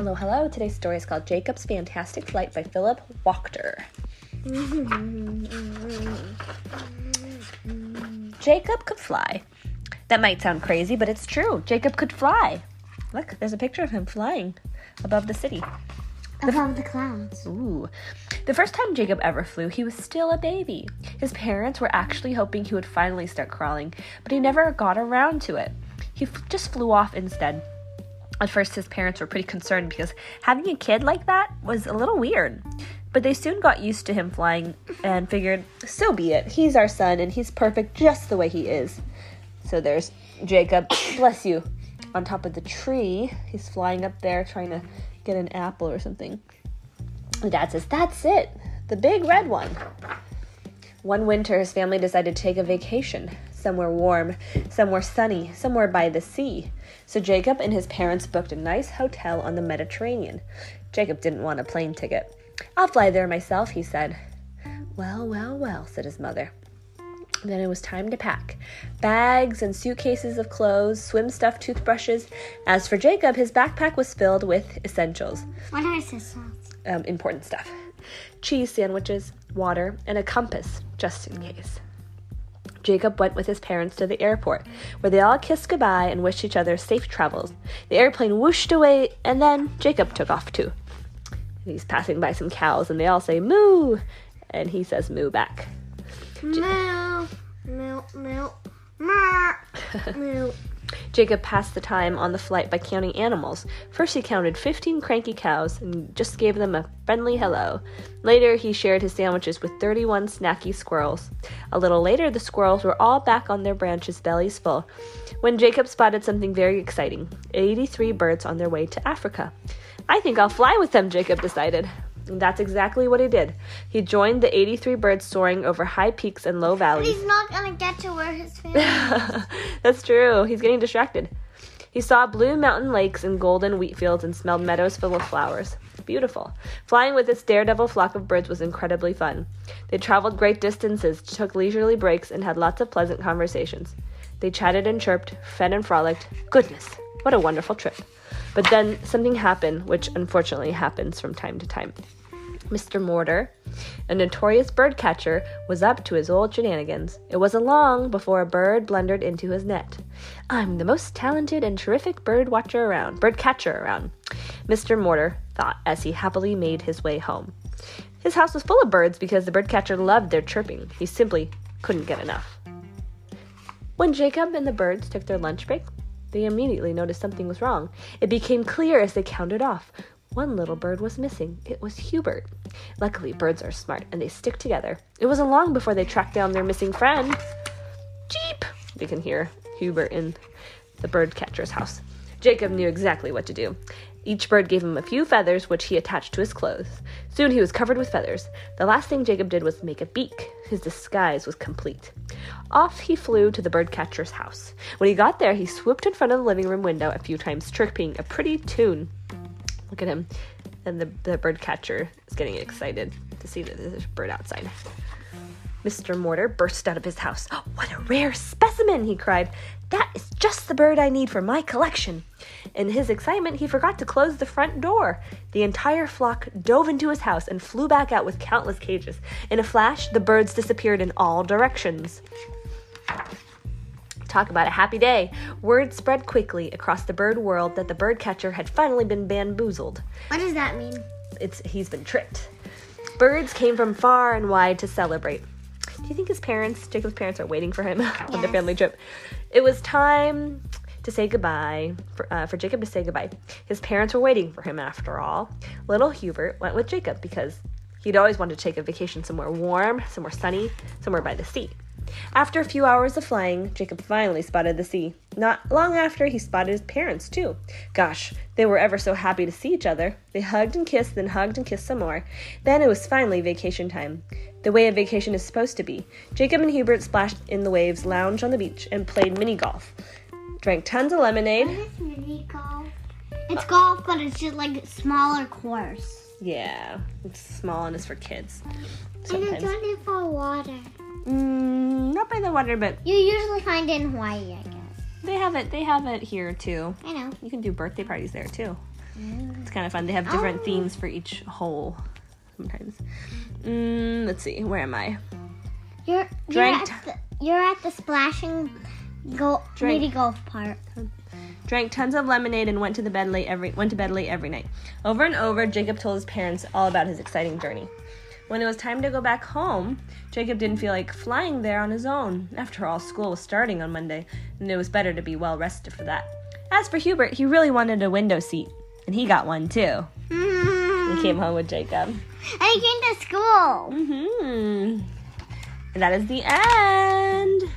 Hello, hello. Today's story is called Jacob's Fantastic Flight by Philip Wachter. Jacob could fly. That might sound crazy, but it's true. Jacob could fly. Look, there's a picture of him flying above the city. Above the clouds. Ooh. The first time Jacob ever flew, he was still a baby. His parents were actually hoping he would finally start crawling, but he never got around to it. He just flew off instead. At first, his parents were pretty concerned because having a kid like that was a little weird. But they soon got used to him flying and figured, so be it. He's our son, and he's perfect just the way he is. So there's Jacob, bless you, on top of the tree. He's flying up there trying to get an apple or something. The dad says, that's it, the big red one. One winter, his family decided to take a vacation. Somewhere warm, somewhere sunny, somewhere by the sea. So Jacob and his parents booked a nice hotel on the Mediterranean. Jacob didn't want a plane ticket. I'll fly there myself, he said. Well, well, well, said his mother. Then it was time to pack. Bags and suitcases of clothes, swim stuff, toothbrushes. As for Jacob, his backpack was filled with essentials. What are essentials? Important stuff. Cheese sandwiches, water, and a compass, just in case. Jacob went with his parents to the airport, where they all kissed goodbye and wished each other safe travels. The airplane whooshed away, and then Jacob took off too. He's passing by some cows, and they all say, moo! And he says, moo back. Moo! Moo, moo, moo, moo. Jacob passed the time on the flight by counting animals. First, he counted 15 cranky cows and just gave them a friendly hello. Later, he shared his sandwiches with 31 snacky squirrels. A little later, the squirrels were all back on their branches, bellies full, when Jacob spotted something very exciting, 83 birds on their way to Africa. I think I'll fly with them, Jacob decided. And that's exactly what he did. He joined the 83 birds soaring over high peaks and low valleys. But he's not going to get to where his family is. That's true. He's getting distracted. He saw blue mountain lakes and golden wheat fields and smelled meadows full of flowers. Beautiful. Flying with this daredevil flock of birds was incredibly fun. They traveled great distances, took leisurely breaks, and had lots of pleasant conversations. They chatted and chirped, fed and frolicked. Goodness, what a wonderful trip. But then something happened, which unfortunately happens from time to time. Mr. Mortimer, a notorious bird catcher, was up to his old shenanigans. It wasn't long before a bird blundered into his net. I'm the most talented and terrific bird catcher around, Mr. Mortimer thought as he happily made his way home. His house was full of birds because the bird catcher loved their chirping. He simply couldn't get enough. When Jacob and the birds took their lunch break, they immediately noticed something was wrong. It became clear as they counted off. One little bird was missing. It was Hubert. Luckily, birds are smart, and they stick together. It wasn't long before they tracked down their missing friend. Jeep! You can hear Hubert in the bird catcher's house. Jacob knew exactly what to do. Each bird gave him a few feathers, which he attached to his clothes. Soon he was covered with feathers. The last thing Jacob did was make a beak. His disguise was complete. Off he flew to the bird catcher's house. When he got there, he swooped in front of the living room window a few times, chirping a pretty tune. Look at him. And the bird catcher is getting excited to see that there's a bird outside. Mr. Mortimer burst out of his house. Oh, what a rare specimen, he cried. That is just the bird I need for my collection. In his excitement, he forgot to close the front door. The entire flock dove into his house and flew back out with countless cages. In a flash, the birds disappeared in all directions. Talk about a happy day. Word spread quickly across the bird world that the bird catcher had finally been bamboozled. What does that mean? He's been tricked. Birds came from far and wide to celebrate. Do you think Jacob's parents are waiting for him on the family trip? It was time to say goodbye, for Jacob to say goodbye. His parents were waiting for him after all. Little Hubert went with Jacob because he'd always wanted to take a vacation somewhere warm, somewhere sunny, somewhere by the sea. After a few hours of flying, Jacob finally spotted the sea. Not long after, he spotted his parents, too. Gosh, they were ever so happy to see each other. They hugged and kissed some more. Then it was finally vacation time. The way a vacation is supposed to be. Jacob and Hubert splashed in the waves, lounged on the beach, and played mini-golf. Drank tons of lemonade. What is mini-golf? It's golf, but it's just like smaller course. Yeah, it's small and it's for kids. Sometimes. And it's only for water. Not by the water, but you usually find it in Hawaii, I guess. They have it here too. I know. You can do birthday parties there too. It's kind of fun. They have different themes for each hole sometimes. Let's see. Where am I? You're at the splashing golf part. Drank tons of lemonade and went to bed late every night. Over and over, Jacob told his parents all about his exciting journey. When it was time to go back home, Jacob didn't feel like flying there on his own. After all, school was starting on Monday, and it was better to be well rested for that. As for Hubert, he really wanted a window seat, and he got one too. Mm-hmm. He came home with Jacob. And he came to school. Mm-hmm. And that is the end.